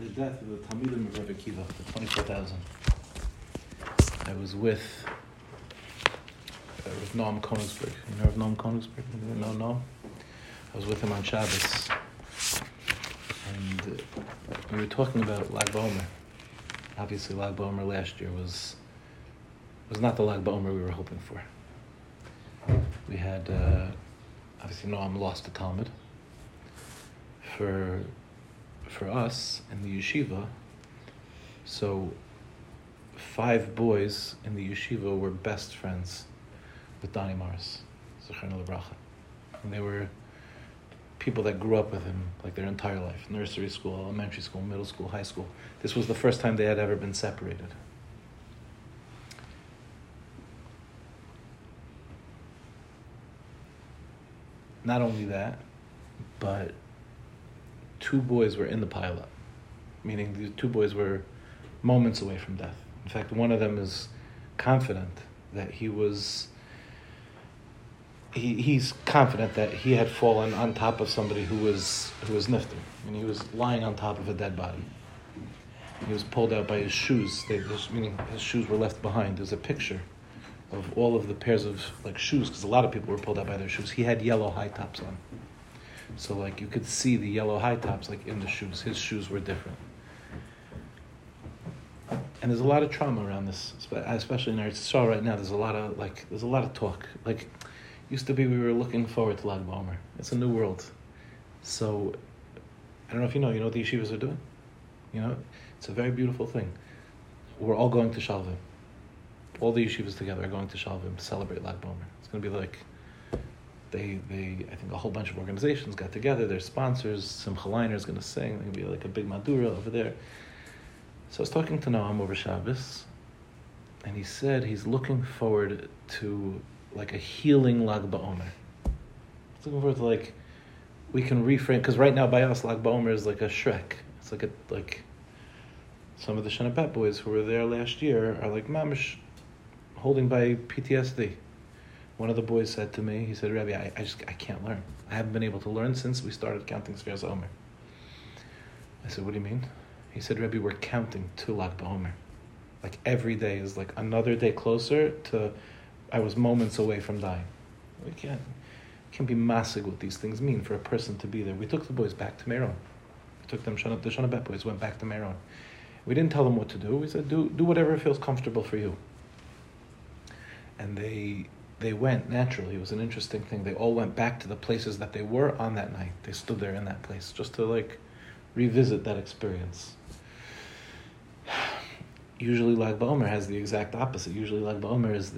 the death of the Talmidim of Rebbe Akiva, the 24,000. I was with Noam Konigsberg. You know of Noam Konigsberg? No, Noam? I was with him on Shabbos. And we were talking about Lag BaOmer. Obviously, Lag BaOmer last year was not the Lag BaOmer we were hoping for. We had, obviously, Noam lost the Talmud. For us in the yeshiva, so 5 boys in the yeshiva were best friends with Donnie Mars, Zecharna Lebracha. And they were people that grew up with him like their entire life, nursery school, elementary school, middle school, high school. This was the first time they had ever been separated. Not only that, but 2 boys were in the pileup, meaning the 2 boys were moments away from death. In fact, one of them is confident that he's confident that he had fallen on top of somebody who was nifter, and he was lying on top of a dead body. He was pulled out by his shoes, meaning his shoes were left behind. There's a picture of all of the pairs of like shoes, because a lot of people were pulled out by their shoes. He had yellow high tops on. So, like, you could see the yellow high tops, like, in the shoes. His shoes were different. And there's a lot of trauma around this, especially in Eretz Yisrael right now. There's a lot of talk. Like, used to be we were looking forward to Lag BaOmer. It's a new world. So, I don't know if you know what the yeshivas are doing? You know, it's a very beautiful thing. We're all going to Shalvim. All the yeshivas together are going to Shalvim to celebrate Lag BaOmer. It's going to be like... I think a whole bunch of organizations got together, their sponsors, Simcha Liner is going to sing, there's going to be like a big Madura over there. So I was talking to Noam over Shabbos, and he said he's looking forward to like a healing Lag BaOmer. He's looking forward to like, we can reframe, because right now by us, Lag BaOmer is like a Shrek. It's like some of the Shenabet boys who were there last year are like, mamish, holding by PTSD. One of the boys said to me, he said, Rebbe, I can't learn. I haven't been able to learn since we started counting Sferas HaOmer. I said, what do you mean? He said, Rebbe, we're counting to Lag BaOmer. Like every day is like another day closer to, I was moments away from dying. We can't be massig what these things mean for a person to be there. We took the boys back to Meron. We took them, the Shonabet boys went back to Meron. We didn't tell them what to do. We said, do whatever feels comfortable for you. And they went naturally. It was an interesting thing. They all went back to the places that they were on that night. They stood there in that place just to like revisit that experience. Usually Lag BaOmer has the exact opposite. Usually Lag BaOmer is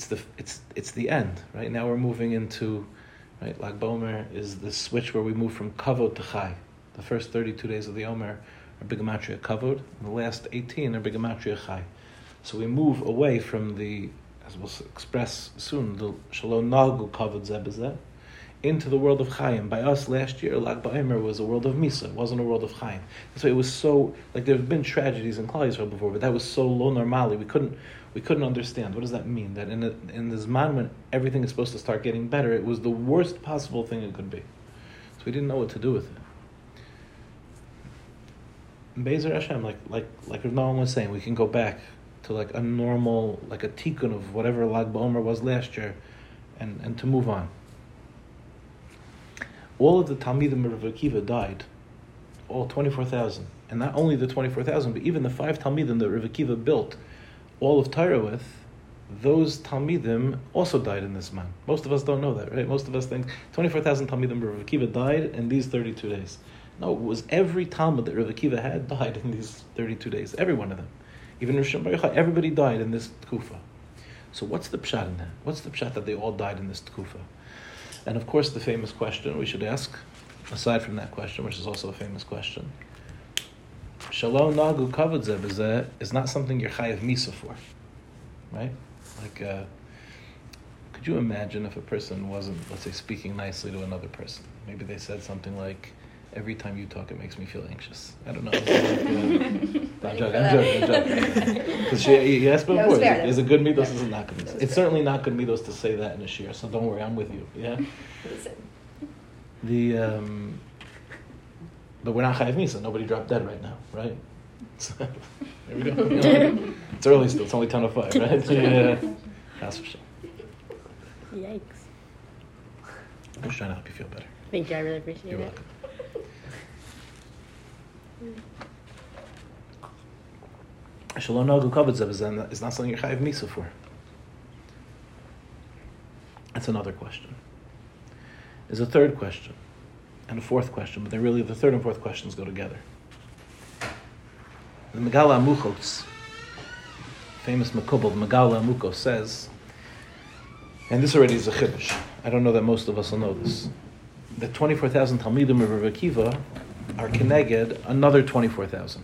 the end. Right now we're moving into Lag BaOmer is the switch where we move from kavod to chai. The first 32 days of the Omer are b'gematria kavod, and the last 18 are b'gematria chai. So we move away from the, as we'll express soon, the Shalom Nagu Kavod Zebazeh, into the world of Chaim. By us last year, Lag BaOmer was a world of Misa. It wasn't a world of Chaim. That's why it was so, like there have been tragedies in Klal Yisrael before, but that was so lo normali. We couldn't understand. What does that mean? That in the Zman when everything is supposed to start getting better, it was the worst possible thing it could be. So we didn't know what to do with it. Be'ezer Hashem, like Rav Noam was saying, we can go back to like a normal, like a tikkun of whatever Lag BaOmer was last year, and to move on. All of the Talmidim of Rav Akiva died, all 24,000. And not only the 24,000, but even the 5 Talmidim that Rav Akiva built all of Torah with, those Talmidim also died in this man. Most of us don't know that, right? Most of us think 24,000 Talmidim of Rav Akiva died in these 32 days. No, it was every Talmud that Rav Akiva had died in these 32 days, every one of them. Even Rosh Hashanah, everybody died in this tkufa. So what's the pshat in that? What's the pshat that they all died in this tkufa? And of course the famous question we should ask, aside from that question, which is also a famous question, Shalom Nagu Kavod Zeh B'zeh is not something you're chayav misa for. Right? Like, could you imagine if a person wasn't, let's say, speaking nicely to another person? Maybe they said something like, every time you talk, it makes me feel anxious. I don't know. I'm joking. Because you asked before, is it good midos? Is it not good midos? It's certainly not good midos to say that in a shir, so don't worry, I'm with you. Yeah. The But we're not chayav misa. Nobody dropped dead right now, right? So, there we go. You know, it's early still. It's only 10:05, right? Yeah. That's for sure. Yikes. I'm just trying to help you feel better. Thank you. I really appreciate it. You're welcome. Shalom Nagu Kavod Zev is not something you're chayav misa for. That's another question. There's a third question and a fourth question, but they really, the third and fourth questions go together. The Megala Amuchot, famous Makubal, the Megala Amuchot says, and this already is a chiddush, I don't know that most of us will know this, that 24,000 Talmidim of Rebbe Akiva are keneged another 24,000.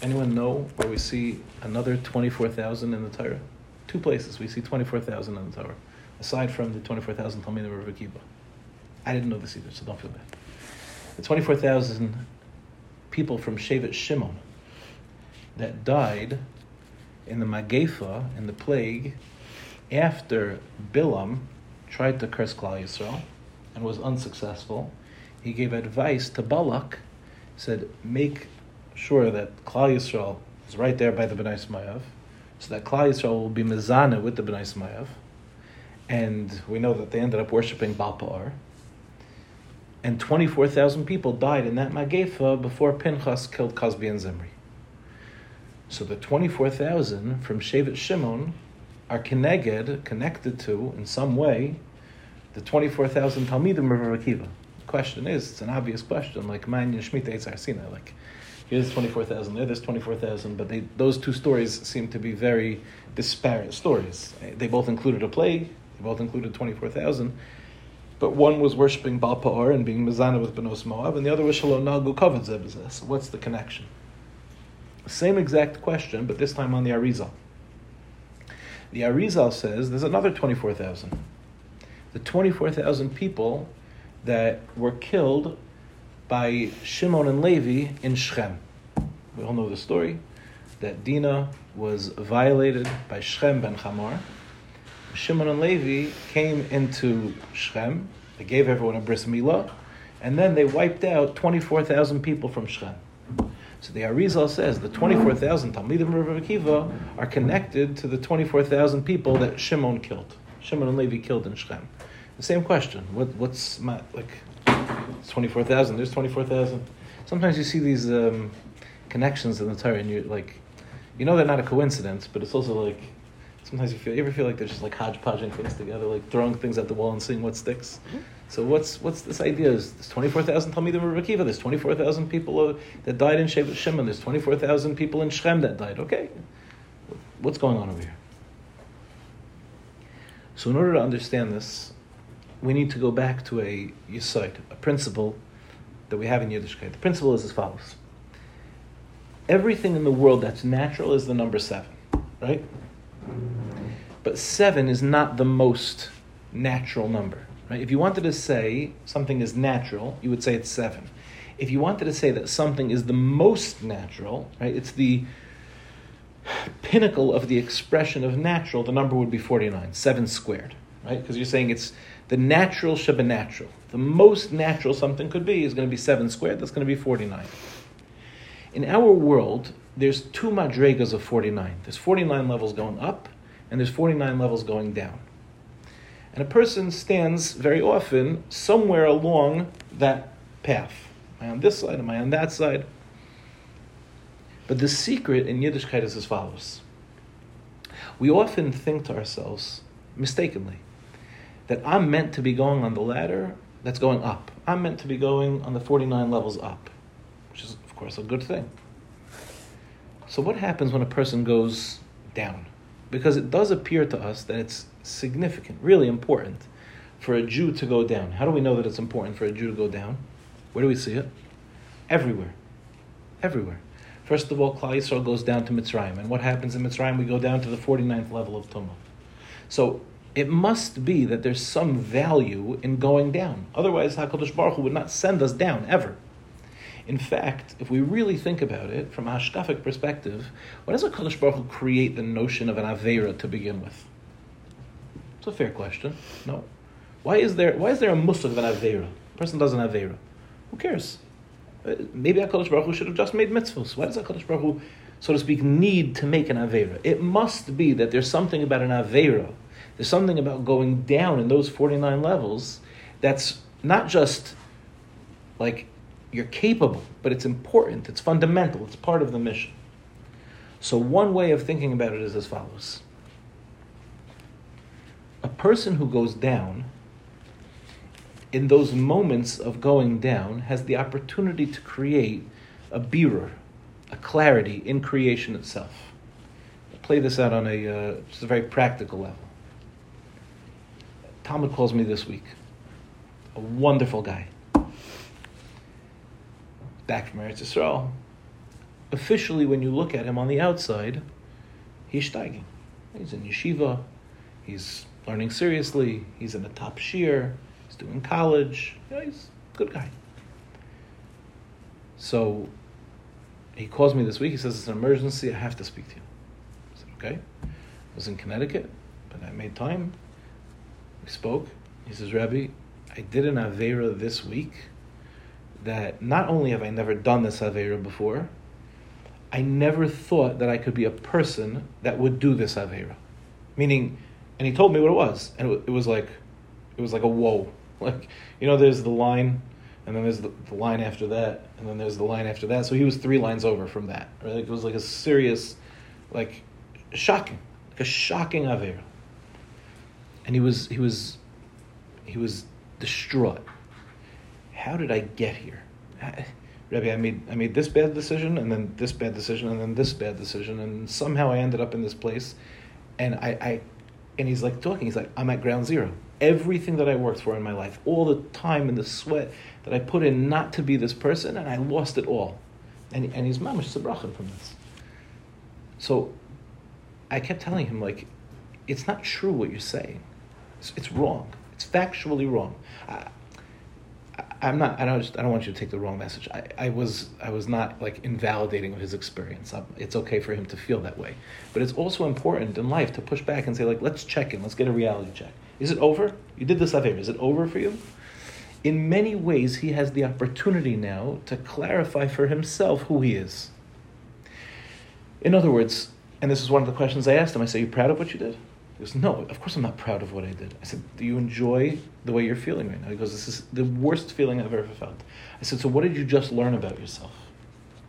Anyone know where we see another 24,000 in the Torah? Two places we see 24,000 in the Torah, aside from the 24,000 Talmidim of Rebbe Akiva. I didn't know this either, so don't feel bad. The 24,000 people from Shevet Shimon that died in the Magefa, in the plague, after Bilam tried to curse Klal Yisrael and was unsuccessful. He gave advice to Balak, said, make sure that Klal Yisrael is right there by the B'nai Semaev, so that Klal Yisrael will be mezana with the B'nai Semaev. And we know that they ended up worshipping B'al-Pa'ar. And 24,000 people died in that Magefa before Pinchas killed Kozbi and Zimri. So the 24,000 from Shevet Shimon are connected to, in some way, the 24,000 Talmidim of Rav Akiva. The question is, it's an obvious question, like, Man Yishmita Eitzar Sina, like, here's 24,000 there, there's 24,000, but those two stories seem to be very disparate stories. They both included a plague, they both included 24,000, but one was worshipping B'al-Pa'ar and being mezana with B'nai Moab, and the other was Shalom Nagu Kavod Zev. So what's the connection? Same exact question, but this time on the Arizal. The Arizal says there's another 24,000. The 24,000 people that were killed by Shimon and Levi in Shechem. We all know the story that Dina was violated by Shechem ben Hamor. Shimon and Levi came into Shechem, they gave everyone a bris milah, and then they wiped out 24,000 people from Shechem. So the Arizal says the 24,000 Talmidim of Rebbe Akiva are connected to the 24,000 people that Shimon killed. Shimon and Levi killed in Shechem. The same question. What's my, like, it's 24,000, there's 24,000. Sometimes you see these connections in the Torah and you're like, you know they're not a coincidence, but it's also like, sometimes you ever feel like they're just like hodgepodging things together, like throwing things at the wall and seeing what sticks. Mm-hmm. So what's this idea? There's 24,000 Talmidim of Rebbe Akiva. There's 24,000 people that died in Shevet Shimon. There's 24,000 people in Shechem that died. Okay, what's going on over here? So in order to understand this, we need to go back to a yesod, a principle that we have in Yiddishkeit. The principle is as follows: everything in the world that's natural is the number 7, right? But 7 is not the most natural number, right? If you wanted to say something is natural, you would say it's 7. If you wanted to say that something is the most natural, right, it's the pinnacle of the expression of natural, the number would be 49, 7 squared, right? Because you're saying it's the natural should be natural. The most natural something could be is going to be 7 squared, that's going to be 49. In our world, there's 2 madregas of 49. There's 49 levels going up, and there's 49 levels going down. And a person stands very often somewhere along that path. Am I on this side? Am I on that side? But the secret in Yiddishkeit is as follows. We often think to ourselves, mistakenly, that I'm meant to be going on the ladder that's going up. I'm meant to be going on the 49 levels up, which is, of course, a good thing. So what happens when a person goes down? Because it does appear to us that it's significant, really important, for a Jew to go down. How do we know that it's important for a Jew to go down? Where do we see it? Everywhere. Everywhere. First of all, Klal Yisrael goes down to Mitzrayim. And what happens in Mitzrayim? We go down to the 49th level of Tumah. So it must be that there's some value in going down. Otherwise, HaKadosh Baruch Hu would not send us down, ever. In fact, if we really think about it from a hashkafic perspective, why does HaKadosh Baruch Hu create the notion of an Aveira to begin with? It's a fair question. No. Why is there a musaf of an Aveira? A person does an Aveira. Who cares? Maybe HaKadosh Baruch Hu should have just made mitzvahs. Why does HaKadosh Baruch Hu, so to speak, need to make an Aveira? It must be that there's something about an Aveira, there's something about going down in those 49 levels that's not just like you're capable, but it's important, it's fundamental, it's part of the mission. So one way of thinking about it is as follows. A person who goes down, in those moments of going down, has the opportunity to create a birur, a clarity in creation itself. I play this out on a very practical level. Talmud calls me this week, a wonderful guy, back from Eretz Yisrael. Officially, when you look at him on the outside, he's steiging. He's in yeshiva, he's learning seriously, he's in a top shiur, he's doing college, he's a good guy. So he calls me this week, he says, it's an emergency, I have to speak to you. I said, okay. I was in Connecticut, but I made time. We spoke. He says, Rabbi, I did an Aveira this week that not only have I never done this Aveira before, I never thought that I could be a person that would do this Aveira. Meaning, and he told me what it was. And it was like a whoa. Like, you know, there's the line, and then there's the line after that, and then there's the line after that. So he was 3 lines over from that. Right? It was like a serious, like a shocking Aveira. And he was distraught. How did I get here? Rabbi, I made this bad decision, and then this bad decision, and then this bad decision, and somehow I ended up in this place. And and he's like talking, he's like, I'm at ground zero. Everything that I worked for in my life, all the time and the sweat that I put in not to be this person, and I lost it all. And he's mamish sabrachan from this. So I kept telling him, like, it's not true what you're saying. It's wrong. It's factually wrong. I don't want you to take the wrong message. I was not like invalidating his experience. It's okay for him to feel that way, but it's also important in life to push back and say, like, let's check in. Let's get a reality check. Is it over? You did this Aveira. Is it over for you? In many ways, he has the opportunity now to clarify for himself who he is. In other words, and this is one of the questions I asked him. I said, "Are you proud of what you did?" He goes, no, of course I'm not proud of what I did. I said, do you enjoy the way you're feeling right now? He goes, this is the worst feeling I've ever felt. I said, so what did you just learn about yourself?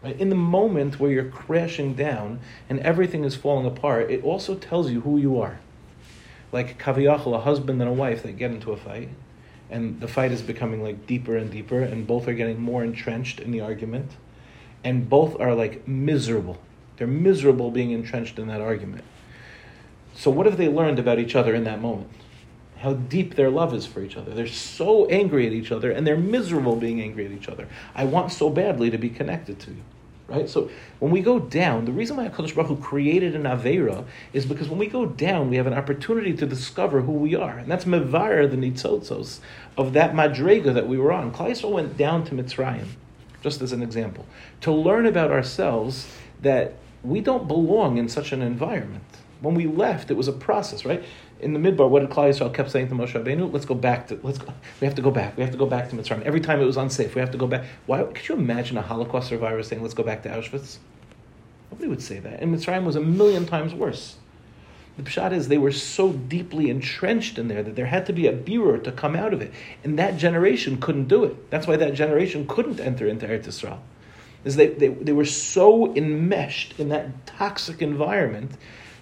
Right? In the moment where you're crashing down and everything is falling apart, it also tells you who you are. Like kaviyachal, a husband and a wife that get into a fight, and the fight is becoming like deeper and deeper, and both are getting more entrenched in the argument, and both are like miserable. They're miserable being entrenched in that argument. So what have they learned about each other in that moment? How deep their love is for each other. They're so angry at each other, and they're miserable being angry at each other. I want so badly to be connected to you, right? So when we go down, the reason why HaKadosh Baruch Hu created an Aveira is because when we go down, we have an opportunity to discover who we are. And that's Mevarer, the Nitzotzos, of that Madrega that we were on. Klal Yisrael went down to Mitzrayim, just as an example, to learn about ourselves that we don't belong in such an environment. When we left, it was a process, right? In the Midbar, what did Klal Yisrael kept saying to Moshe Rabbeinu? We have to go back to Mitzrayim. Every time it was unsafe, we have to go back. Why? Could you imagine a Holocaust survivor saying, let's go back to Auschwitz? Nobody would say that. And Mitzrayim was 1,000,000 times worse. The pshat is they were so deeply entrenched in there that there had to be a birur to come out of it. And that generation couldn't do it. That's why that generation couldn't enter into Eretz Yisrael. Is they were so enmeshed in that toxic environment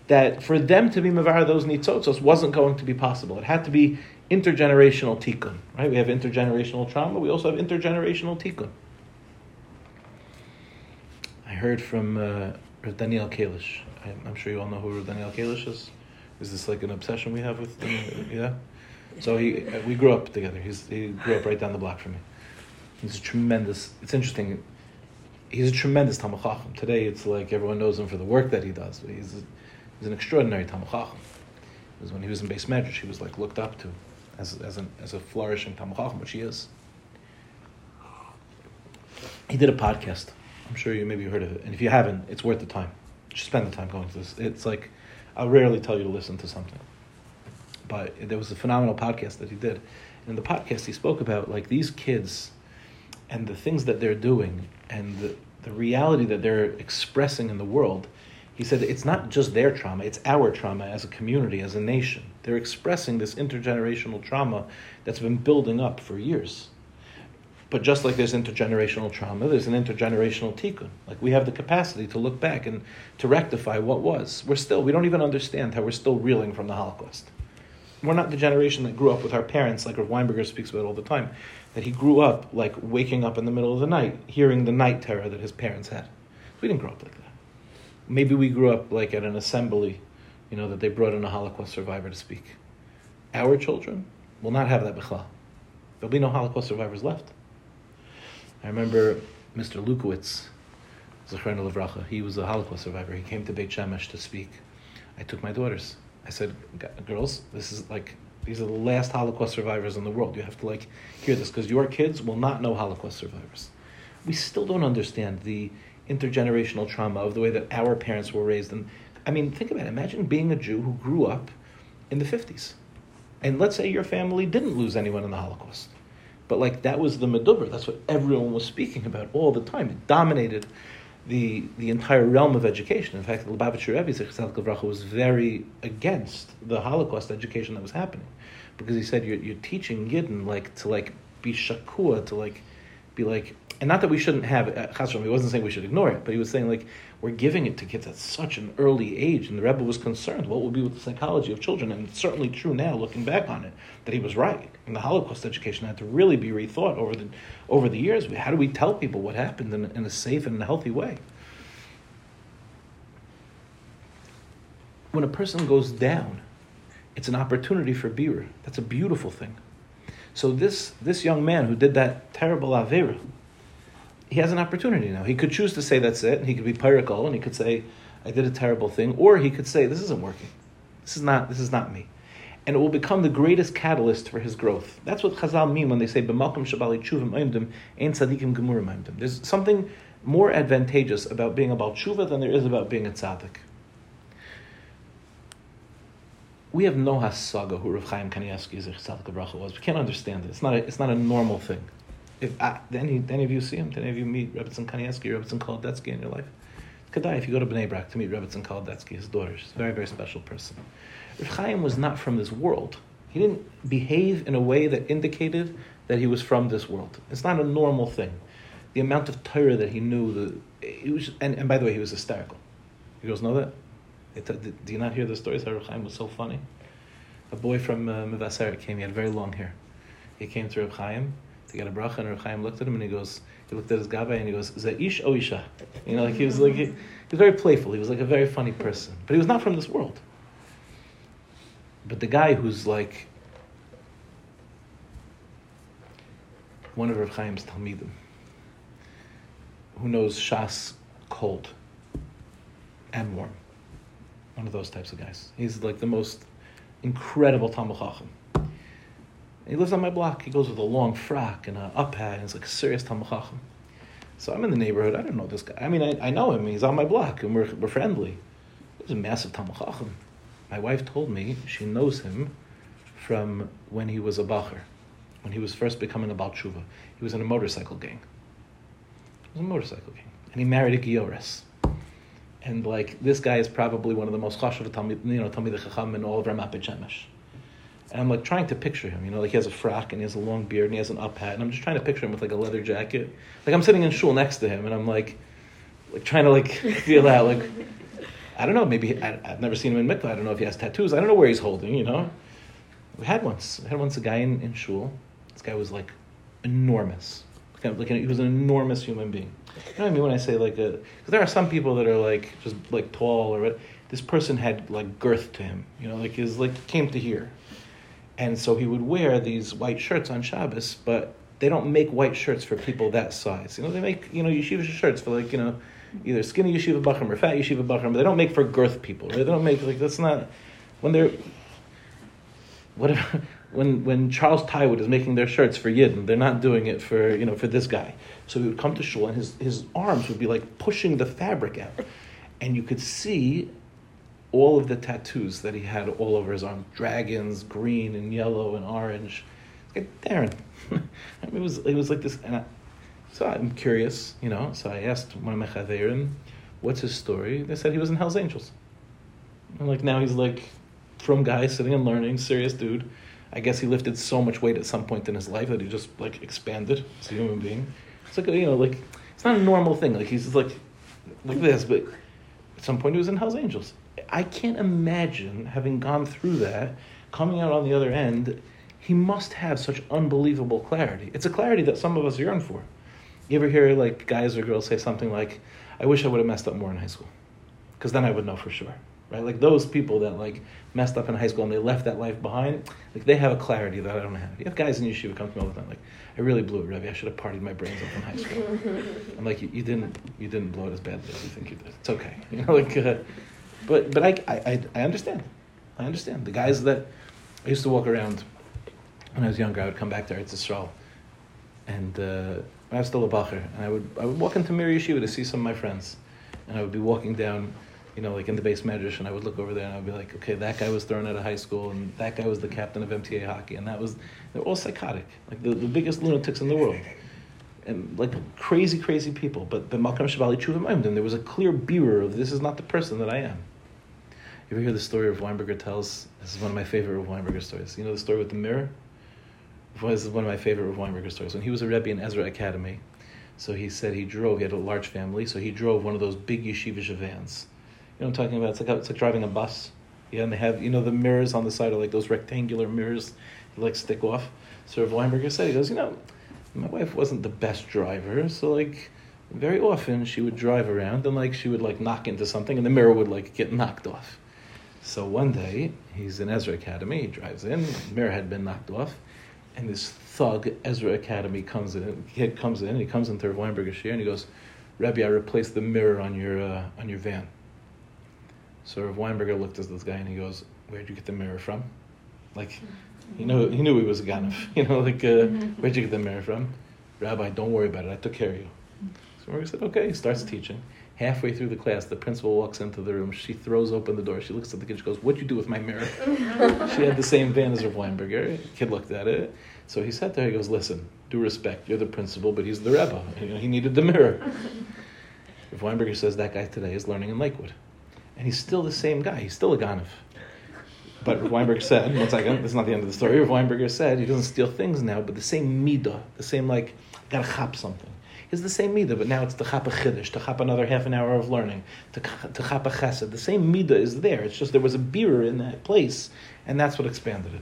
that for them to be mevar those nitzotzos wasn't going to be possible. It had to be intergenerational tikkun, right? We have intergenerational trauma. We also have intergenerational tikkun. I heard from Rav Daniel Kalish. I'm sure you all know who Rav Daniel Kalish is. Is this like an obsession we have with him? Yeah. So we grew up together. He grew up right down the block from me. He's tremendous. It's interesting. He's a tremendous Talmid Chacham. Today it's like everyone knows him for the work that he does. He's an extraordinary Talmid Chacham. Because when he was in Beis Medrash, he was like looked up to as a flourishing Talmid Chacham, which he is. He did a podcast. I'm sure you heard of it. And if you haven't, it's worth the time. Just spend the time going to this. It's like, I'll rarely tell you to listen to something. But there was a phenomenal podcast that he did. And in the podcast, he spoke about like these kids and the things that they're doing and the reality that they're expressing in the world, he said it's not just their trauma, it's our trauma as a community, as a nation. They're expressing this intergenerational trauma that's been building up for years. But just like there's intergenerational trauma, there's an intergenerational tikkun. Like we have the capacity to look back and to rectify what was. We don't even understand how we're still reeling from the Holocaust. We're not the generation that grew up with our parents, like Rav Weinberger speaks about all the time, that he grew up like waking up in the middle of the night, hearing the night terror that his parents had. We didn't grow up like that. Maybe we grew up like at an assembly, that they brought in a Holocaust survivor to speak. Our children will not have that b'chla. There'll be no Holocaust survivors left. I remember Mr. Lukowitz, Zechreno Livracha, he was a Holocaust survivor. He came to Beit Shemesh to speak. I took my daughters. I said, girls, these are the last Holocaust survivors in the world. You have to hear this because your kids will not know Holocaust survivors. We still don't understand the intergenerational trauma of the way that our parents were raised. And think about it. Imagine being a Jew who grew up in the 50s. And let's say your family didn't lose anyone in the Holocaust. But that was the meduber. That's what everyone was speaking about all the time. It dominated the entire realm of education. In fact, the Lubavitcher Rebbe, Zichron Livracha, was very against the Holocaust education that was happening, because he said you're teaching Yidden to be shakua, to be and not that we shouldn't have it. He wasn't saying we should ignore it, but he was saying we're giving it to kids at such an early age, and the Rebbe was concerned what will be with the psychology of children, and it's certainly true now looking back on it that he was right. And the Holocaust education had to really be rethought over the years. How do we tell people what happened in a safe and a healthy way? When a person goes down, it's an opportunity for birur. That's a beautiful thing. So this young man who did that terrible avera, he has an opportunity now. He could choose to say that's it, and he could be pyrrhical, and he could say, I did a terrible thing, or he could say, this isn't working. This is not me. And it will become the greatest catalyst for his growth. That's what Chazal mean when they say, B'malkum shabali tshuvim oimdim, ein tzadikim gemurim oimdim. There's something more advantageous about being a bal tshuva than there is about being a tzadik. We have no hasaga who Reb Chaim Kanievsky is a Chazal Kabracha was. We can't understand it. It's not a normal thing. If any of you see him, do any of you meet Rebbetzin Kanievsky, Rebbetzin Kolodetzky in your life? Kedai, if you go to Bnei Brak to meet Rebbetzin Kolodetzky, his daughter, she's a very, very special person. Reb Chaim was not from this world. He didn't behave in a way that indicated that he was from this world. It's not a normal thing. The amount of Torah that he knew, and by the way, he was hysterical. You girls know that? Do you not hear the stories? Reb Chaim was so funny. A boy from Mevaseret came. He had very long hair. He came to Reb Chaim to get a bracha, and Reb Chaim looked at him, and he looked at his gabbai, and he goes, "Zaish o isha?" He was very playful. He was a very funny person, but he was not from this world. But the guy who's one of Reb Chaim's talmidim, who knows Shas cold and warm. One of those types of guys. He's the most incredible Talmud Chacham. He lives on my block. He goes with a long frock and an up hat, and he's a serious Talmud Chacham. So I'm in the neighborhood. I don't know this guy. I know him. He's on my block, and we're friendly. He's a massive Talmud Chacham. My wife told me she knows him from when he was a bacher, when he was first becoming a Baal Tshuva. He was in a motorcycle gang. And he married a Gioras. And this guy is probably one of the most chashuv Talmid Chacham in all of Ramat Beit Shemesh. And I'm trying to picture him. He has a frock and he has a long beard and he has an up hat, and I'm just trying to picture him with a leather jacket. I'm sitting in shul next to him, and I'm trying to feel out I don't know. Maybe I've never seen him in mikvah. I don't know if he has tattoos. I don't know where he's holding. We had once a guy in shul. This guy was enormous. He was an enormous human being. You know what I mean when I say because there are some people that are just tall or this person had girth to him. His came to here, and so he would wear these white shirts on Shabbos, but they don't make white shirts for people that size. They make yeshiva shirts for either skinny yeshiva bachrim or fat yeshiva bachrim, but they don't make for girth people. Right? They don't make that's not when they're whatever. When Charles Tywood is making their shirts for Yidden, they're not doing it for for this guy. So he would come to shul, and his arms would be pushing the fabric out, and you could see all of the tattoos that he had all over his arm: dragons, green and yellow and orange. Darren, it was this. And So I'm curious, you know, so I asked my mechaverim, what's his story? They said he was in Hell's Angels. And like now he's like from guy sitting and learning, serious dude. I guess he lifted so much weight at some point in his life that he just like expanded as a human being. It's like, you know, like it's not a normal thing. Like he's just like this, but at some point he was in Hell's Angels. I can't imagine having gone through that, coming out on the other end. He must have such unbelievable clarity. It's a clarity that some of us yearn for. You ever hear like guys or girls say something like, I wish I would have messed up more in high school, because then I would know for sure, right? Like those people that like messed up in high school and they left that life behind, like they have a clarity that I don't have. You have guys in yeshiva come to me all the time, like, I really blew it, Rebbe. I should have partied my brains up in high school. I'm like, you didn't blow it as badly as you think you did. It's okay, you know. Like, but I understand. I understand the guys that I used to walk around when I was younger. I would come back to Eretz Yisrael, and I was still a bacher, and I would walk into Mir Yeshiva to see some of my friends, and I would be walking down, you know, like in the base medrash, and I would look over there, and I would be like, okay, that guy was thrown out of high school, and that guy was the captain of MTA hockey, and that was, they're all psychotic, like the biggest lunatics in the world, and like crazy people. But the Malkam Shabali Chuvim, there was a clear bearer of this is not the person that I am. You ever hear the story of Weinberger tells? This is one of my favorite of Weinberger stories. You know the story with the mirror? This is one of my favorite of Weinberger stories. When he was a Rebbe in Ezra Academy, so he said he had a large family, so he drove one of those big yeshivish vans. You know what I'm talking about? It's like driving a bus. Yeah, and they have, you know, the mirrors on the side are like those rectangular mirrors that like stick off. So Rav Weinberger said, he goes, you know, my wife wasn't the best driver, so like very often she would drive around and like she would like knock into something and the mirror would like get knocked off. So one day, he's in Ezra Academy, he drives in, the mirror had been knocked off, and this thug, Ezra Academy, comes into Rav Weinberger's shir, and he goes, Rebbe, I replaced the mirror on your van. So Rav Weinberger looked at this guy, and he goes, where'd you get the mirror from? Like, you know, he knew he was a ganef. You know, like, where'd you get the mirror from? Rabbi, don't worry about it. I took care of you. So Weinberger said, okay. He starts teaching. Halfway through the class, the principal walks into the room. She throws open the door. She looks at the kid. She goes, what'd you do with my mirror? She had the same van as Rav Weinberger. The kid looked at it. So he sat there. He goes, listen, due respect, you're the principal, but he's the Rebbe. You know, he needed the mirror. Rav Weinberger says that guy today is learning in Lakewood. And he's still the same guy. He's still a ganef. But Rav Weinberger said, one second, this is not the end of the story. Rav Weinberger said he doesn't steal things now, but the same midah, the same like, gotta chap something. It's the same midah, but now it's to chap a chiddush, to chap another half an hour of learning, to chap a chesed. The same midah is there. It's just there was a bearer in that place, and that's what expanded it.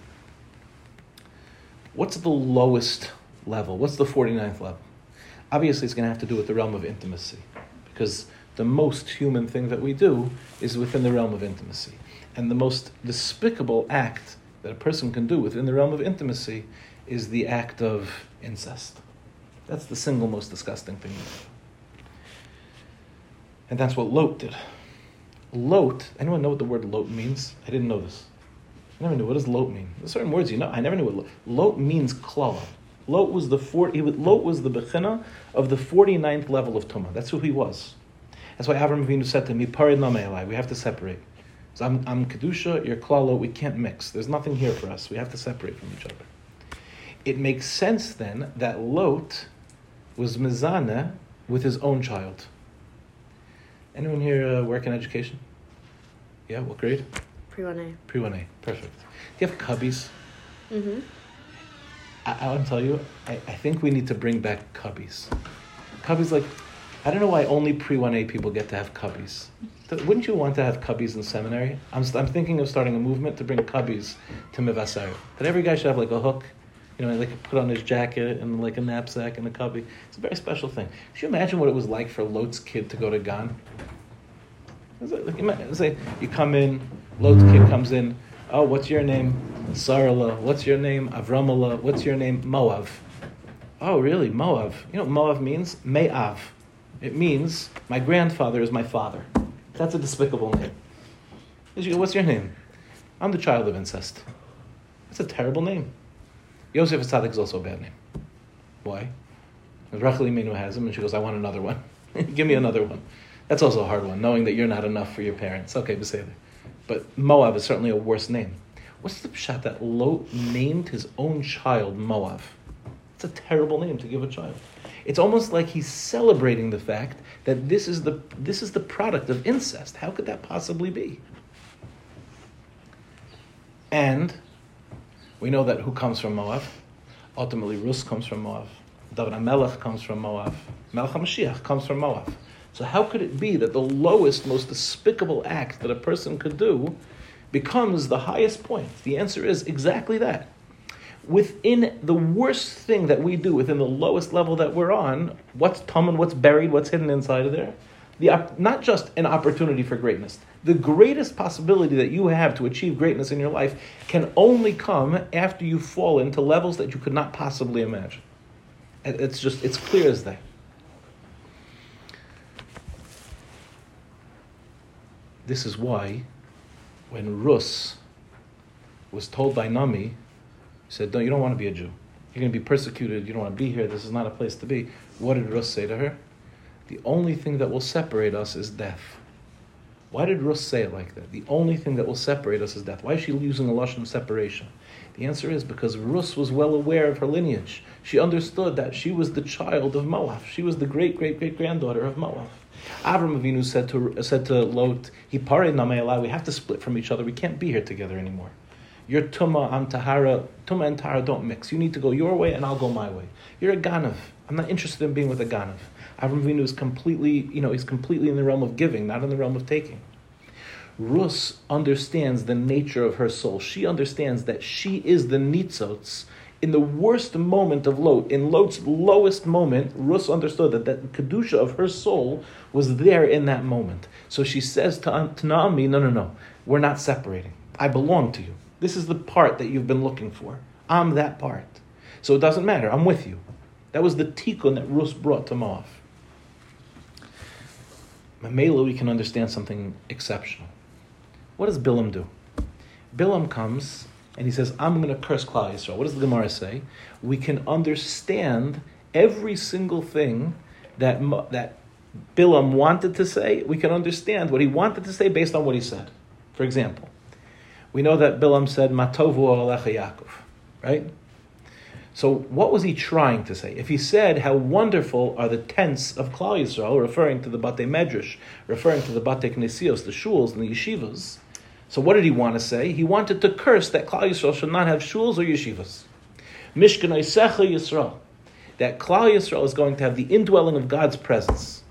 What's the lowest level? What's the 49th level? Obviously, it's going to have to do with the realm of intimacy, because the most human thing that we do is within the realm of intimacy. And the most despicable act that a person can do within the realm of intimacy is the act of incest. That's the single most disgusting thing. And that's what Lot did. Lot, anyone know what the word Lot means? I didn't know this. I never knew. What does Lot mean? There's certain words you know. I never knew what Lot means. Klala. Lot was the bechina of the 49th level of Tumah. That's who he was. That's why Avram Avinu said to me, we have to separate. So I'm Kedusha, you're Klala, we can't mix. There's nothing here for us. We have to separate from each other. It makes sense then that Lot was Mizana with his own child. Anyone here work in education? Yeah, what grade? Pre-1A. Pre-1A, perfect. Do you have cubbies? Mm-hmm. I want to tell you, I think we need to bring back cubbies. Cubbies, like, I don't know why only pre-1A people get to have cubbies. Wouldn't you want to have cubbies in seminary? I'm thinking of starting a movement to bring cubbies to Mivasar. That every guy should have like a hook. You know, like put on his jacket and like a knapsack and a cubby. It's a very special thing. Could you imagine what it was like for Lot's kid to go to Gan? Say you come in, Lot's kid comes in. Oh, what's your name? Sarala. What's your name? Avramala. What's your name? Moav. Oh, really? Moav. You know what Moav means? Me'av. It means my grandfather is my father. That's a despicable name. What's your name? I'm the child of incest. That's a terrible name. Yosef HaTzadik is also a bad name. Why? Rachel Imenu has him, and she goes, I want another one. Give me another one. That's also a hard one, knowing that you're not enough for your parents. Okay, Beseder. But Moav is certainly a worse name. What's the pshat that Lot named his own child Moav? It's a terrible name to give a child. It's almost like he's celebrating the fact that this is the product of incest. How could that possibly be? And we know that who comes from Moab? Ultimately, Rus comes from Moab. David HaMelech comes from Moab. Melech HaMashiach comes from Moab. So how could it be that the lowest, most despicable act that a person could do becomes the highest point? The answer is exactly that. Within the worst thing that we do, within the lowest level that we're on, what's tumen, what's buried, what's hidden inside of there? Not just an opportunity for greatness. The greatest possibility that you have to achieve greatness in your life can only come after you fall into levels that you could not possibly imagine. It's clear as day. This is why when Rus was told by Naomi, he said, you don't want to be a Jew. You're going to be persecuted. You don't want to be here. This is not a place to be. What did Rus say to her? The only thing that will separate us is death. Why did Rus say it like that? The only thing that will separate us is death. Why is she using a lashon of separation? The answer is because Rus was well aware of her lineage. She understood that she was the child of Moab. She was the great-great-great-granddaughter of Moab. Avram Avinu said to Lot, Hipare Nameila, we have to split from each other. We can't be here together anymore. Your Tumma, I'm Tahara. Tumma and Tahara don't mix. You need to go your way and I'll go my way. You're a Ganav. I'm not interested in being with a Ganav. Avram Avinu is completely in the realm of giving, not in the realm of taking. Rus understands the nature of her soul. She understands that she is the nitzotz. In the worst moment of Lot, in Lot's lowest moment, Rus understood that the kedusha of her soul was there in that moment. So she says to Naomi, no, we're not separating. I belong to you. This is the part that you've been looking for. I'm that part. So it doesn't matter. I'm with you. That was the tikkun that Rus brought to Moab. Mamela, we can understand something exceptional. What does Bilam do? Bilam comes and he says, I'm going to curse Klal Yisrael. What does the Gemara say? We can understand every single thing that Bilam wanted to say. We can understand what he wanted to say based on what he said. For example, we know that Bilam said, Matovu Alecha Yaakov, right? So what was he trying to say? If he said, how wonderful are the tents of Klal Yisrael, referring to the Batei Medrash, referring to the Batei Knesios, the shuls and the yeshivas, so what did he want to say? He wanted to curse that Klal Yisrael should not have shuls or yeshivas. Mishkanai Secha Yisrael. That Klal Yisrael is going to have the indwelling of God's presence.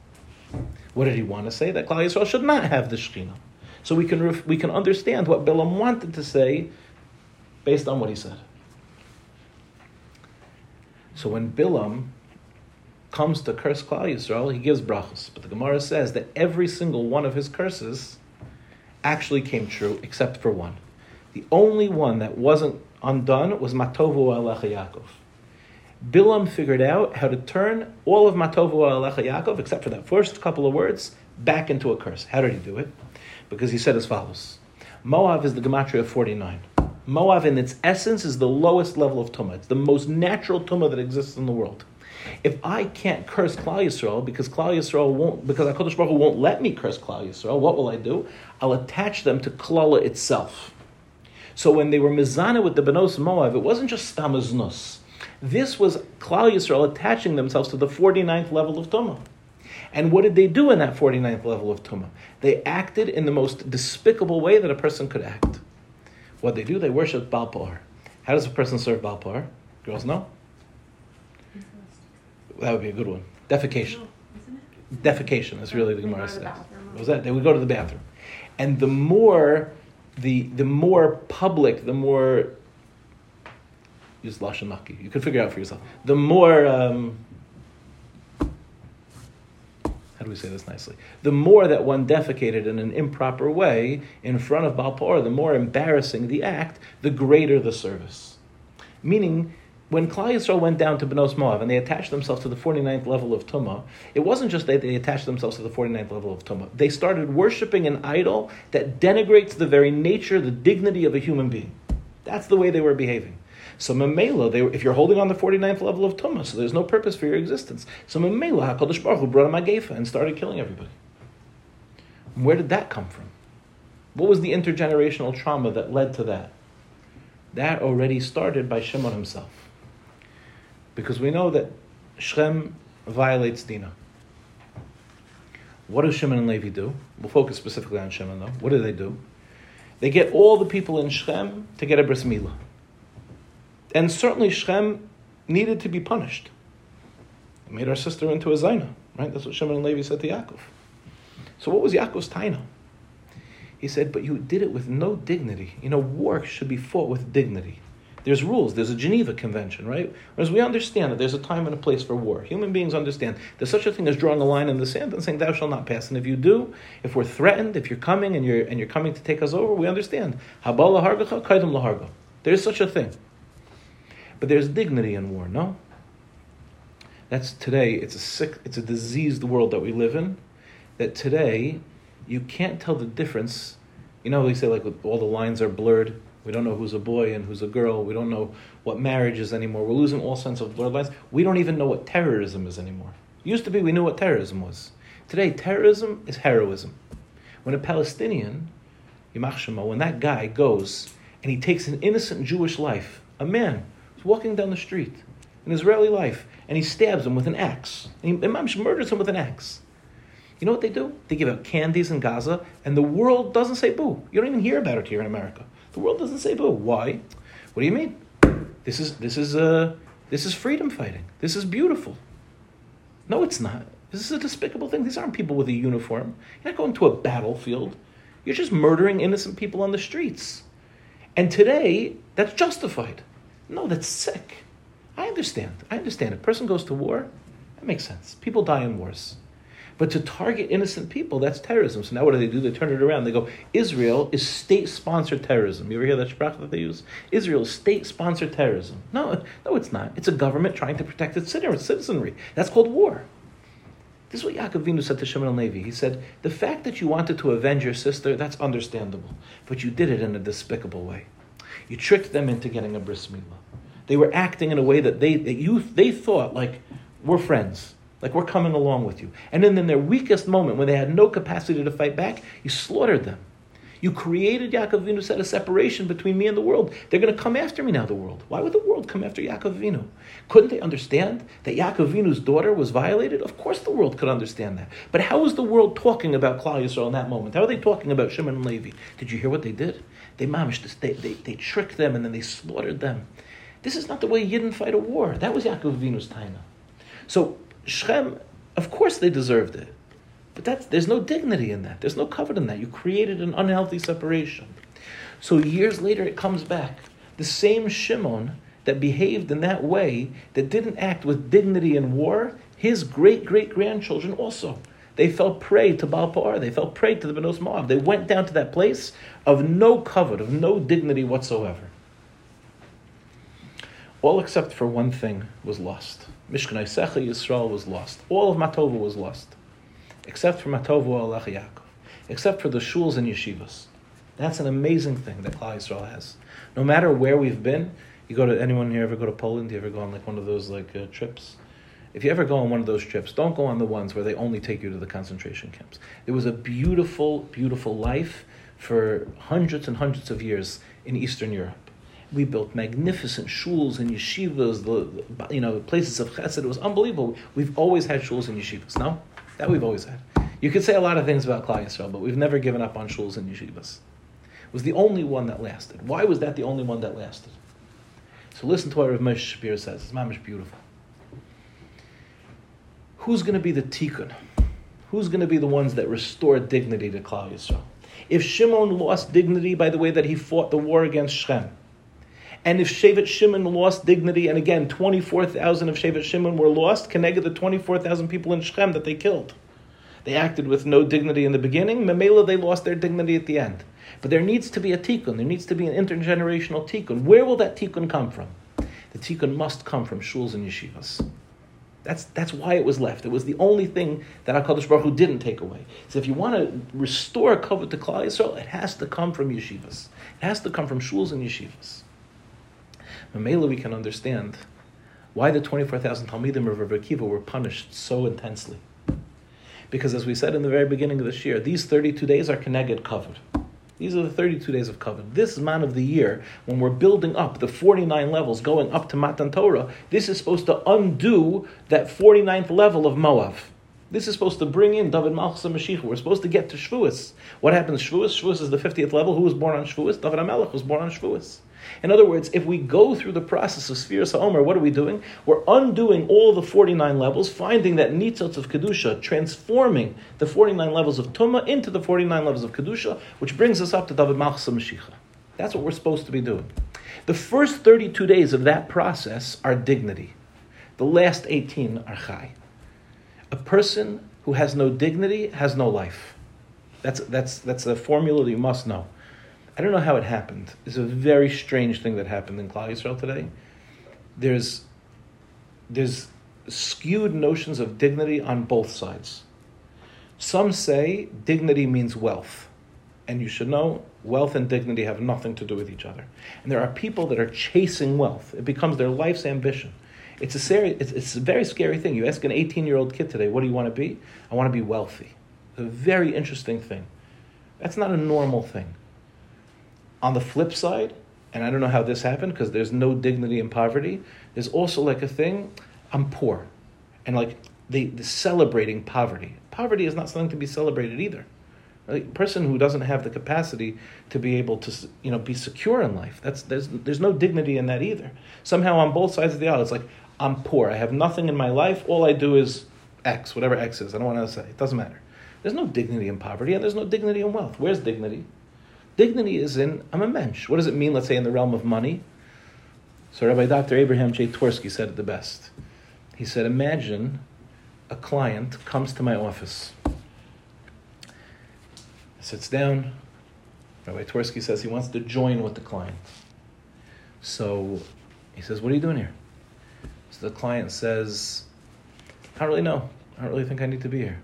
What did he want to say? That Klal Yisrael should not have the Shekhinah. So we can understand what Bilam wanted to say based on what he said. So when Bilam comes to curse Klal Yisrael, he gives brachos. But the Gemara says that every single one of his curses actually came true, except for one. The only one that wasn't undone was Matovu Alecha Yaakov. Bilam figured out how to turn all of Matovu Alecha Yaakov, except for that first couple of words, back into a curse. How did he do it? Because he said as follows. Moab is the gematria of 49. Moab in its essence is the lowest level of tumah. It's the most natural tumah that exists in the world. If I can't curse Klal Yisrael because HaKadosh Baruch Hu won't let me curse Klal Yisrael, what will I do? I'll attach them to Klala itself. So when they were mizana with the Benos Moab, it wasn't just Stam Aznus. This was Klal Yisrael attaching themselves to the 49th level of Tumah. And what did they do in that 49th level of Tumah? They acted in the most despicable way that a person could act. What they do, they worship B'al-Pa'ar. How does a person serve B'al-Pa'ar? Girls know? That would be a good one. Defecation. Defecation is really the Gemara says. What was that? They would go to the bathroom. And the more public, the more, use lashon naki. You can figure it out for yourself. The more, how do we say this nicely? The more that one defecated in an improper way in front of B'al-Pa'ar, the more embarrassing the act, the greater the service. Meaning, when Klal Yisrael went down to B'nos Moab and they attached themselves to the 49th level of Tumah, it wasn't just that they attached themselves to the 49th level of Tumah. They started worshiping an idol that denigrates the very nature, the dignity of a human being. That's the way they were behaving. So Memela, if you're holding on the 49th level of Tumah, so there's no purpose for your existence. So Memela, HaKadosh Baruch Hu brought a Magefa and started killing everybody. Where did that come from? What was the intergenerational trauma that led to that? That already started by Shimon himself. Because we know that Shem, violates Dina. What do Shimon and Levi do? We'll focus specifically on Shimon, though. What do? They get all the people in Shechem to get a bris milah. And certainly Shechem needed to be punished. They made our sister into a zayna, right? That's what Shimon and Levi said to Yaakov. So what was Yaakov's taina? He said, but you did it with no dignity. You know, war should be fought with dignity. There's rules. There's a Geneva Convention, right? Whereas we understand that there's a time and a place for war. Human beings understand there's such a thing as drawing a line in the sand and saying, thou shalt not pass. And if you do, if we're threatened, if you're coming and you're coming to take us over, we understand. Haba lahargacha, kaidam laharga. There's such a thing. But there's dignity in war, no? That's today, it's a sick, it's a diseased world that we live in, that today you can't tell the difference. You know, they say like all the lines are blurred. We don't know who's a boy and who's a girl. We don't know what marriage is anymore. We're losing all sense of blurred lines. We don't even know what terrorism is anymore. It used to be we knew what terrorism was. Today, terrorism is heroism. When a Palestinian, Yimach Shema, when that guy goes and he takes an innocent Jewish life, a man who's walking down the street, an Israeli life, and he stabs him with an axe. And he murders him with an axe. You know what they do? They give out candies in Gaza, and the world doesn't say boo. You don't even hear about it here in America. The world doesn't say boo. Why? What do you mean? This is freedom fighting. This is beautiful. No, it's not. This is a despicable thing. These aren't people with a uniform. You're not going to a battlefield. You're just murdering innocent people on the streets. And today, that's justified. No, that's sick. I understand. A person goes to war. That makes sense. People die in wars. But to target innocent people, that's terrorism. So now what do? They turn it around. They go, Israel is state-sponsored terrorism. You ever hear that shprach that they use? Israel is state-sponsored terrorism. No, it's not. It's a government trying to protect its citizenry. That's called war. This is what Yaakov Avinu said to Shimon and Levi. He said, the fact that you wanted to avenge your sister, that's understandable. But you did it in a despicable way. You tricked them into getting a bris milah. They were acting in a way that they thought, like, we're friends. Like, we're coming along with you. And then in their weakest moment, when they had no capacity to fight back, you slaughtered them. You created, Yaakov Avinu said, a separation between me and the world. They're going to come after me now, the world. Why would the world come after Yaakov Avinu? Couldn't they understand that Yaakov Avinu's daughter was violated? Of course the world could understand that. But how was the world talking about Klal Yisrael in that moment? How are they talking about Shimon and Levi? Did you hear what they did? They mamished this. They tricked them, and then they slaughtered them. This is not the way Yidden fight a war. That was Yaakov Avinu's taina. So Shechem, of course they deserved it. But there's no dignity in that. There's no covet in that. You created an unhealthy separation. So years later it comes back. The same Shimon that behaved in that way, that didn't act with dignity in war, his great-great-grandchildren also. They fell prey to B'al-Pa'ar. They fell prey to the B'nai Moab. They went down to that place of no covet, of no dignity whatsoever. All except for one thing was lost. Mishkanai Secha Yisrael was lost. All of Matova was lost. Except for Matova Alech Yaakov. Except for the shuls and yeshivas. That's an amazing thing that Klal Yisrael has. No matter where we've been, you go to, anyone here ever go to Poland? You ever go on like one of those like trips? If you ever go on one of those trips, don't go on the ones where they only take you to the concentration camps. It was a beautiful, beautiful life for hundreds and hundreds of years in Eastern Europe. We built magnificent shuls and yeshivas, the places of chesed. It was unbelievable. We've always had shuls and yeshivas, no? That we've always had. You could say a lot of things about Klal Yisrael, but we've never given up on shuls and yeshivas. It was the only one that lasted. Why was that the only one that lasted? So listen to what Rav Moshe Shapiro says. It's mamish beautiful. Who's going to be the tikkun? Who's going to be the ones that restore dignity to Klal Yisrael? If Shimon lost dignity by the way that he fought the war against Shechem, and if Shevet Shimon lost dignity, and again, 24,000 of Shevet Shimon were lost, Kenega, the 24,000 people in Shechem that they killed. They acted with no dignity in the beginning. Memela, they lost their dignity at the end. But there needs to be a tikkun. There needs to be an intergenerational tikkun. Where will that tikkun come from? The tikkun must come from shuls and yeshivas. That's why it was left. It was the only thing that HaKadosh Baruch Hu didn't take away. So if you want to restore covet to Klal Yisrael, it has to come from yeshivas. It has to come from shuls and yeshivas. Mamela, we can understand why the 24,000 Talmidim of Rebbe Akiva were punished so intensely. Because as we said in the very beginning of this year, these 32 days are connected covered. These are the 32 days of Kavim. This man of the year, when we're building up the 49 levels, going up to Matan Torah, this is supposed to undo that 49th level of Moab. This is supposed to bring in David Malchus and Mashiach. We're supposed to get to Shavuos. What happens to Shavuos? Shavuos is the 50th level. Who was born on Shavuos? David HaMelech was born on Shavuos. In other words, if we go through the process of Sfiras HaOmer, what are we doing? We're undoing all the 49 levels, finding that Nitzotz of Kedusha, transforming the 49 levels of Tumah into the 49 levels of Kedusha, which brings us up to David Malchus HaMashiach. That's what we're supposed to be doing. The first 32 days of that process are dignity. The last 18 are Chai. A person who has no dignity has no life. That's a formula that you must know. I don't know how it happened. It's a very strange thing that happened in Klal Yisrael today. There's skewed notions of dignity on both sides. Some say dignity means wealth. And you should know, wealth and dignity have nothing to do with each other. And there are people that are chasing wealth. It becomes their life's ambition. It's a very scary thing. You ask an 18-year-old kid today, what do you want to be? I want to be wealthy. It's a very interesting thing. That's not a normal thing. On the flip side, and I don't know how this happened because there's no dignity in poverty, there's also like a thing, I'm poor. And like the celebrating poverty. Poverty is not something to be celebrated either. A person who doesn't have the capacity to be able to, be secure in life, there's no dignity in that either. Somehow on both sides of the aisle, it's like, I'm poor, I have nothing in my life, all I do is X, whatever X is, I don't want to say, it doesn't matter. There's no dignity in poverty and there's no dignity in wealth. Where's dignity? Dignity is in, I'm a mensch. What does it mean, let's say, in the realm of money? So Rabbi Dr. Abraham J. Tversky said it the best. He said, imagine a client comes to my office, sits down. Rabbi Tversky says he wants to join with the client. So he says, what are you doing here? So the client says, I don't really know. I don't really think I need to be here.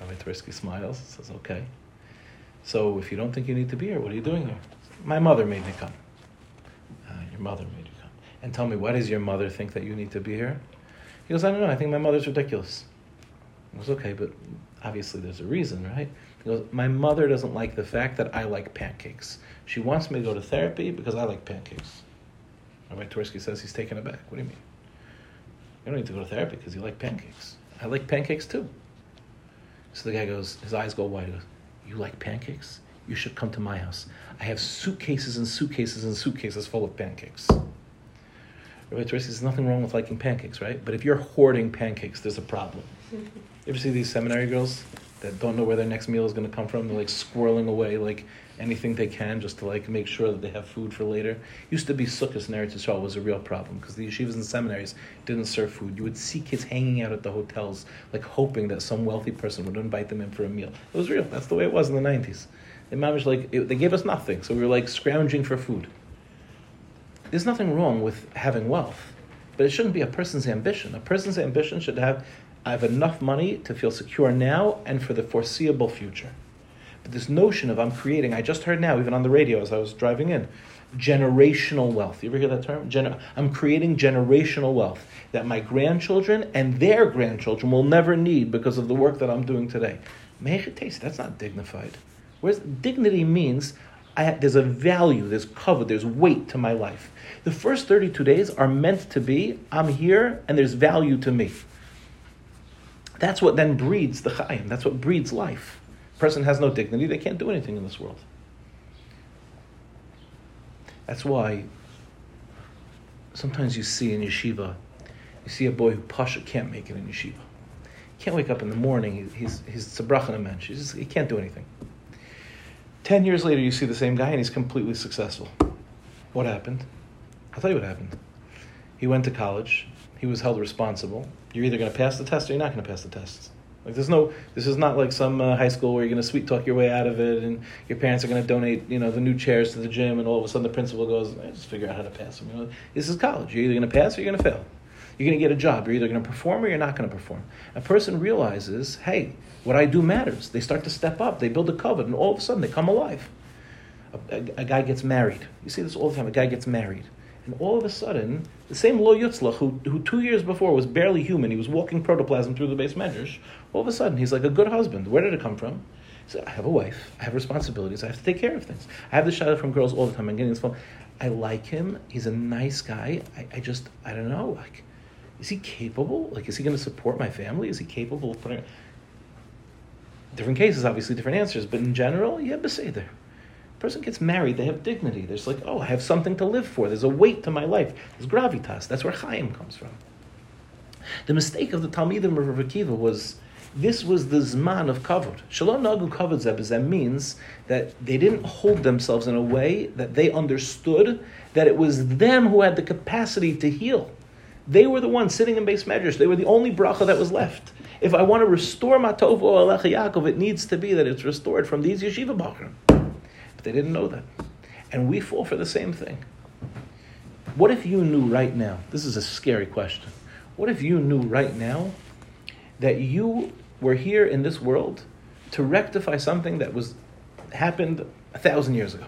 Rabbi Tversky smiles and says, okay. So if you don't think you need to be here, what are you doing here? My mother made me come. Your mother made you come. And tell me, why does your mother think that you need to be here? He goes, I don't know. I think my mother's ridiculous. He goes, okay, but obviously there's a reason, right? He goes, my mother doesn't like the fact that I like pancakes. She wants me to go to therapy because I like pancakes. Rabbi Tversky says he's taken aback. What do you mean? You don't need to go to therapy because you like pancakes. I like pancakes too. So the guy goes, his eyes go wide. He goes, you like pancakes? You should come to my house. I have suitcases and suitcases and suitcases full of pancakes. Rabbi Tversky says, nothing wrong with liking pancakes, right? But if you're hoarding pancakes, there's a problem. You ever see these seminary girls that don't know where their next meal is going to come from? They're like squirreling away like anything they can just to like make sure that they have food for later. Used to be sukkahs in Eretz Yisrael was a real problem because the yeshivas and seminaries didn't serve food. You would see kids hanging out at the hotels like hoping that some wealthy person would invite them in for a meal. It was real. That's the way it was in the 90s. They managed they gave us nothing, so we were like scrounging for food. There's nothing wrong with having wealth, but it shouldn't be a person's ambition. A person's ambition should have, I have enough money to feel secure now and for the foreseeable future. But this notion of I'm creating, I just heard now, even on the radio as I was driving in, generational wealth. You ever hear that term? I'm creating generational wealth that my grandchildren and their grandchildren will never need because of the work that I'm doing today. That's not dignified. Whereas dignity means there's a value, there's cover, there's weight to my life. The first 32 days are meant to be, I'm here and there's value to me. That's what then breeds the chayim. That's what breeds life. A person has no dignity, they can't do anything in this world. That's why sometimes you see in yeshiva, you see a boy who pasha can't make it in yeshiva. He can't wake up in the morning, he's tzabrachan a mensch, he can't do anything. 10 years later you see the same guy and he's completely successful. What happened? I'll tell you what happened. He went to college, he was held responsible. You're either going to pass the test or you're not going to pass the test. Like this is not like some high school where you're going to sweet talk your way out of it and your parents are going to donate, the new chairs to the gym and all of a sudden the principal goes, just figure out how to pass them. This is college. You're either going to pass or you're going to fail. You're going to get a job. You're either going to perform or you're not going to perform. A person realizes, hey, what I do matters. They start to step up. They build a covenant and all of a sudden they come alive. A guy gets married. You see this all the time. A guy gets married. And all of a sudden, the same Lo Yutzlach, who 2 years before was barely human, he was walking protoplasm through the base medrash, all of a sudden he's like a good husband. Where did it come from? So I have a wife, I have responsibilities, I have to take care of things. I have the shadow from girls all the time. I'm getting this phone. I like him. He's a nice guy. I don't know. Like, is he capable? Like, is he going to support my family? Is he capable of putting... Different cases, obviously, different answers. But in general, yeah, beseder. Person gets married, they have dignity. There's like, oh, I have something to live for. There's a weight to my life. There's gravitas. That's where Chaim comes from. The mistake of the Talmidim of Rebbe Akiva was... This was the Zman of Kavod. Shalom Nagu Kavod Zebazem means that they didn't hold themselves in a way that they understood that it was them who had the capacity to heal. They were the ones sitting in Beis Medrash. They were the only bracha that was left. If I want to restore Matov O Alech Yaakov, it needs to be that it's restored from these yeshiva bachrim. But they didn't know that. And we fall for the same thing. What if you knew right now? This is a scary question. What if you knew right now that you were here in this world to rectify something that was happened 1,000 years ago?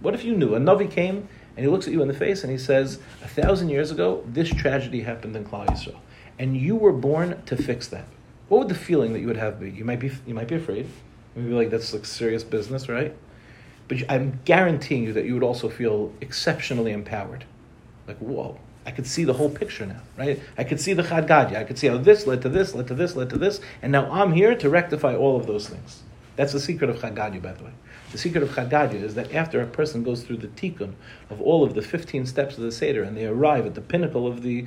What if you knew? A Navi came and he looks at you in the face and he says, 1,000 years ago, this tragedy happened in Klal Yisrael, and you were born to fix that. What would the feeling that you would have be? You might be afraid. You might be like, that's like serious business, right? But I'm guaranteeing you that you would also feel exceptionally empowered. Like, whoa. I could see the whole picture now, right? I could see the Chad Gadya. I could see how this led to this, led to this, led to this, and now I'm here to rectify all of those things. That's the secret of Chad Gadya, by the way. The secret of Chad Gadya is that after a person goes through the tikkun of all of the 15 steps of the Seder, and they arrive at the pinnacle of the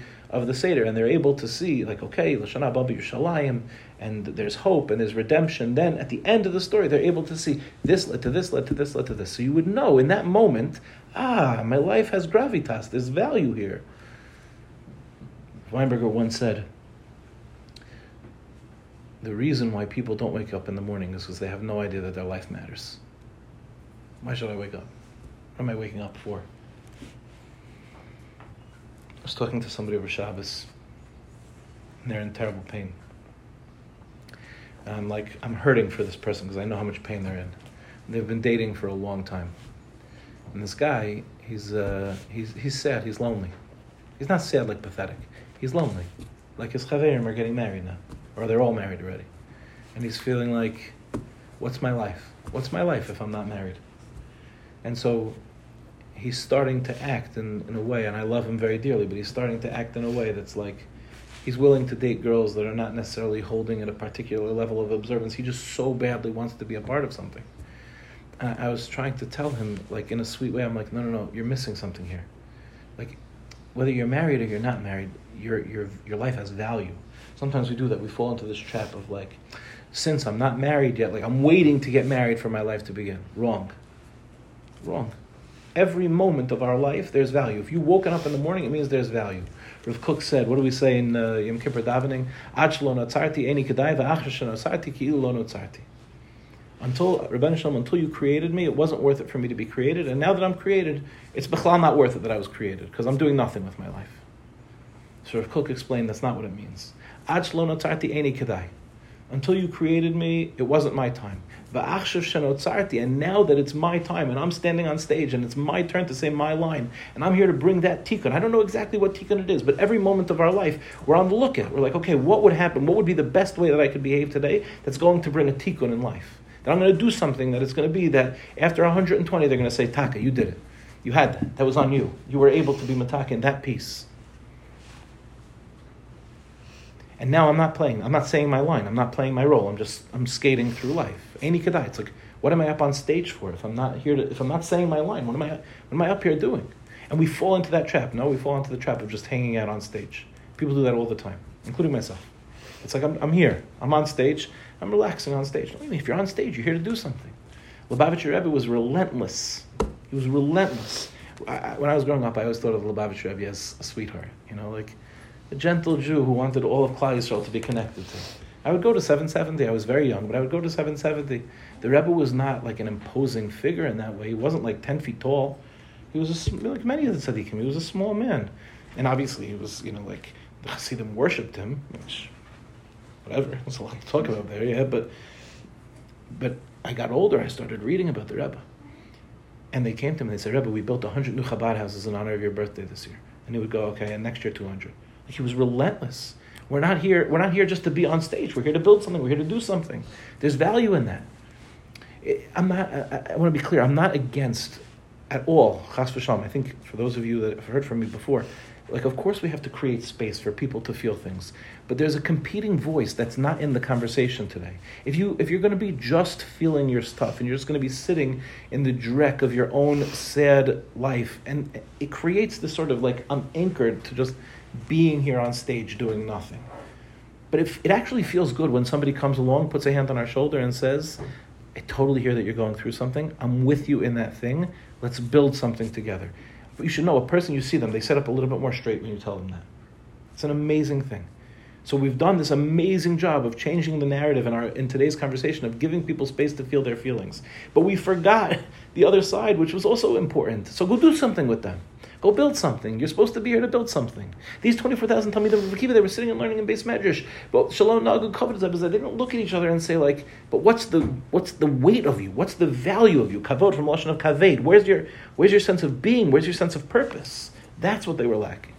Seder, and they're able to see, like, okay, Lashana Baba Yerushalayim, and there's hope, and there's redemption, then at the end of the story, they're able to see this led to this, led to this, led to this. So you would know in that moment, my life has gravitas, there's value here. Weinberger once said, the reason why people don't wake up in the morning is because they have no idea that their life matters. Why should I wake up? What am I waking up for? I was talking to somebody over Shabbos, and they're in terrible pain. And I'm like, I'm hurting for this person because I know how much pain they're in. And they've been dating for a long time. And this guy, he's sad, he's lonely. He's not sad like pathetic. He's lonely. Like his chaverim are getting married now. Or they're all married already. And he's feeling like, what's my life? What's my life if I'm not married? And so he's starting to act in a way, and I love him very dearly, but he's starting to act in a way that's like, he's willing to date girls that are not necessarily holding at a particular level of observance. He just so badly wants to be a part of something. And I was trying to tell him, like in a sweet way, I'm like, no, you're missing something here. Like, whether you're married or you're not married, your life has value. Sometimes we do that. We fall into this trap of like, since I'm not married yet, like I'm waiting to get married for my life to begin. Wrong. Every moment of our life, there's value. If you've woken up in the morning, it means there's value. Rav Kook said, what do we say in Yom Kippur davening? Until you created me, it wasn't worth it for me to be created. And now that I'm created, it's b'chlal not worth it that I was created because I'm doing nothing with my life. So Rav Kook explained that's not what it means. Until you created me, it wasn't my time. And now that it's my time and I'm standing on stage and it's my turn to say my line and I'm here to bring that tikkun. I don't know exactly what tikkun it is, but every moment of our life we're on the lookout. We're like, okay, what would happen? What would be the best way that I could behave today that's going to bring a tikkun in life? That I'm going to do something that it's going to be that after 120 they're going to say, Taka, you did it. You had that. That was on you. You were able to be mataka in that piece. And now I'm not playing. I'm not saying my line. I'm not playing my role. I'm skating through life. Any kedai. It's like, what am I up on stage for? If I'm not saying my line, what am I up here doing? And we fall into that trap. No, we fall into the trap of just hanging out on stage. People do that all the time, including myself. It's like, I'm here. I'm on stage. I'm relaxing on stage. I mean, if you're on stage, you're here to do something. Lubavitcher Rebbe was relentless. He was relentless. When I was growing up, I always thought of Lubavitcher Rebbe as a sweetheart. You know, like, a gentle Jew who wanted all of Klal Yisrael to be connected to. I would go to 770. I was very young, but I would go to 770. The Rebbe was not like an imposing figure in that way. He wasn't like 10 feet tall. He was, like many of the tzaddikim, he was a small man. And obviously he was, like, the Hasidim worshipped him, which, whatever, there's a lot to talk about there, yeah. But I got older, I started reading about the Rebbe. And they came to me and they said, Rebbe, we built 100 new Chabad houses in honor of your birthday this year. And he would go, okay, and next year 200. He was relentless. We're not here just to be on stage. We're here to build something. We're here to do something. There's value in that. I want to be clear. I'm not against at all, chas v'shalom. I think for those of you that have heard from me before, like, of course we have to create space for people to feel things, but there's a competing voice that's not in the conversation today. If you're going to be just feeling your stuff and you're just going to be sitting in the dreck of your own sad life, and it creates this sort of like, I'm anchored to just being here on stage doing nothing. But if it actually feels good when somebody comes along, puts a hand on our shoulder and says, I totally hear that you're going through something. I'm with you in that thing. Let's build something together. But you should know, a person, you see them, they set up a little bit more straight when you tell them that. It's an amazing thing. So we've done this amazing job of changing the narrative in today's conversation, of giving people space to feel their feelings. But we forgot the other side, which was also important. So go do something with them. Go build something. You're supposed to be here to build something. These 24,000 Talmidim of Rebbe Akiva, they were sitting and learning in Beis Medrash. But Shalom Nagu Kavod Zebazah, they don't look at each other and say, like, but what's the weight of you? What's the value of you? Kavod from Lashon of Kaved. Where's your sense of being? Where's your sense of purpose? That's what they were lacking.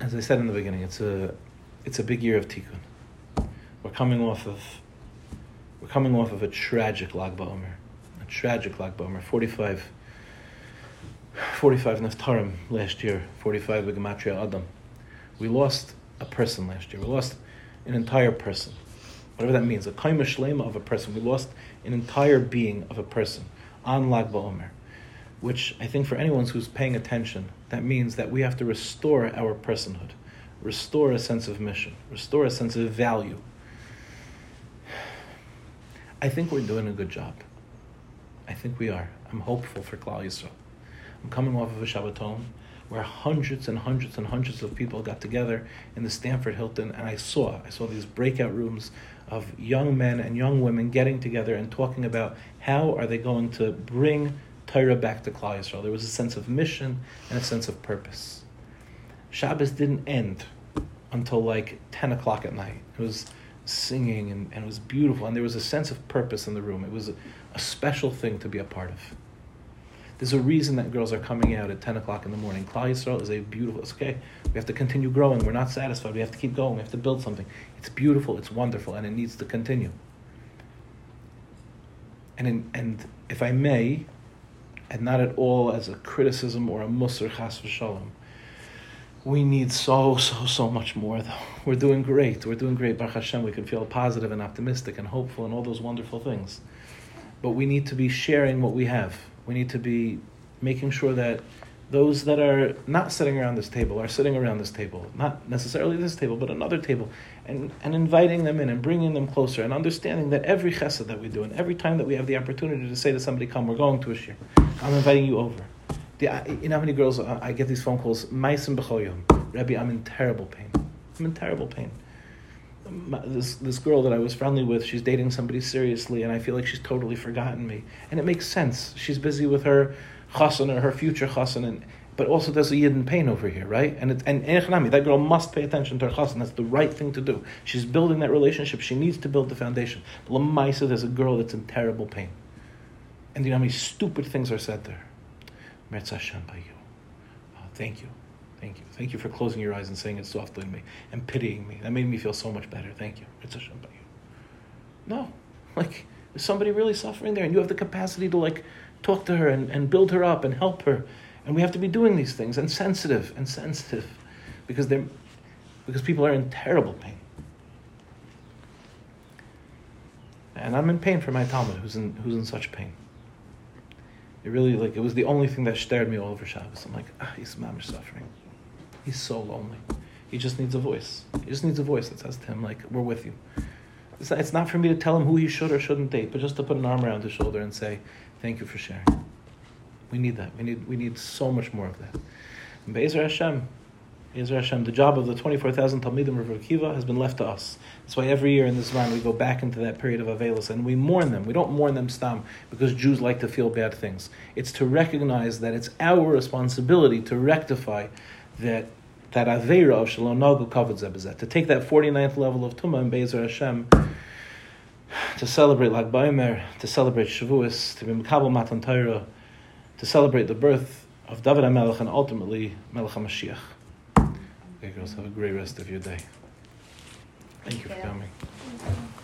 As I said in the beginning, it's a big year of Tikkun. We're coming off of a tragic Lag BaOmer. Tragic Lag BaOmer, 45 Neftarim last year, 45 B'gematria Adam. We lost a person last year. We lost an entire person, whatever that means, a Kaima Shlema of a person. We lost an entire being of a person on Lag BaOmer, which I think for anyone who's paying attention, that means that we have to restore our personhood, restore a sense of mission, restore a sense of value. I think we're doing a good job. I think we are. I'm hopeful for Klal Yisrael. I'm coming off of a Shabbaton where hundreds and hundreds and hundreds of people got together in the Stanford Hilton, and I saw these breakout rooms of young men and young women getting together and talking about how are they going to bring Torah back to Klal Yisrael. There was a sense of mission and a sense of purpose. Shabbos didn't end until like 10 o'clock at night. It was singing and it was beautiful, and there was a sense of purpose in the room. It was a special thing to be a part of. There's a reason that girls are coming out at 10 o'clock in the morning. Klal Yisrael is a beautiful, it's okay, we have to continue growing, we're not satisfied, we have to keep going, we have to build something. It's beautiful, it's wonderful, and it needs to continue. And if I may, and not at all as a criticism or a musar chas v'shalom, we need so much more, though. We're doing great. Baruch Hashem, we can feel positive and optimistic and hopeful and all those wonderful things. But we need to be sharing what we have. We need to be making sure that those that are not sitting around this table are sitting around this table, not necessarily this table, but another table, and inviting them in and bringing them closer and understanding that every chesed that we do and every time that we have the opportunity to say to somebody, come, we're going to a shir, I'm inviting you over. You know how many girls, I get these phone calls, Maisim b'chol yom, Rebbe, I'm in terrible pain. This girl that I was friendly with, she's dating somebody seriously, and I feel like she's totally forgotten me. And it makes sense. She's busy with her chassan or her future chassan, but also there's a yidden pain over here, right? And that girl must pay attention to her chassan. That's the right thing to do. She's building that relationship. She needs to build the foundation. L'maisa, there's a girl that's in terrible pain. And you know how many stupid things are said there? Meretz Hashem by you. Thank you. Thank you. Thank you for closing your eyes and saying it softly to me and pitying me. That made me feel so much better. Thank you. It's a shame by you. No. Like, is somebody really suffering there? And you have the capacity to, like, talk to her and build her up and help her. And we have to be doing these things and sensitive because people are in terrible pain. And I'm in pain for my Talmud who's in such pain. It really, like, it was the only thing that stared me all over Shabbos. I'm like, he's mamish suffering. He's so lonely. He just needs a voice. He just needs a voice that says to him, like, we're with you. It's not for me to tell him who he should or shouldn't date, but just to put an arm around his shoulder and say, thank you for sharing. We need that. We need so much more of that. And Ezra Hashem, the job of the 24,000 Talmidim of Rebbe Akiva has been left to us. That's why every year in this month we go back into that period of Avelis and we mourn them. We don't mourn them stam because Jews like to feel bad things. It's to recognize that it's our responsibility to rectify that Aveira of Shalom Nagu Kavod Zebazeh, to take that 49th level of Tumah in Be'ezer Hashem, to celebrate Lag BaOmer, to celebrate Shavuos, to be Mekabel Matan Torah, to celebrate the birth of David HaMelech and ultimately Melech HaMashiach. Okay, girls, have a great rest of your day. Thank you for coming.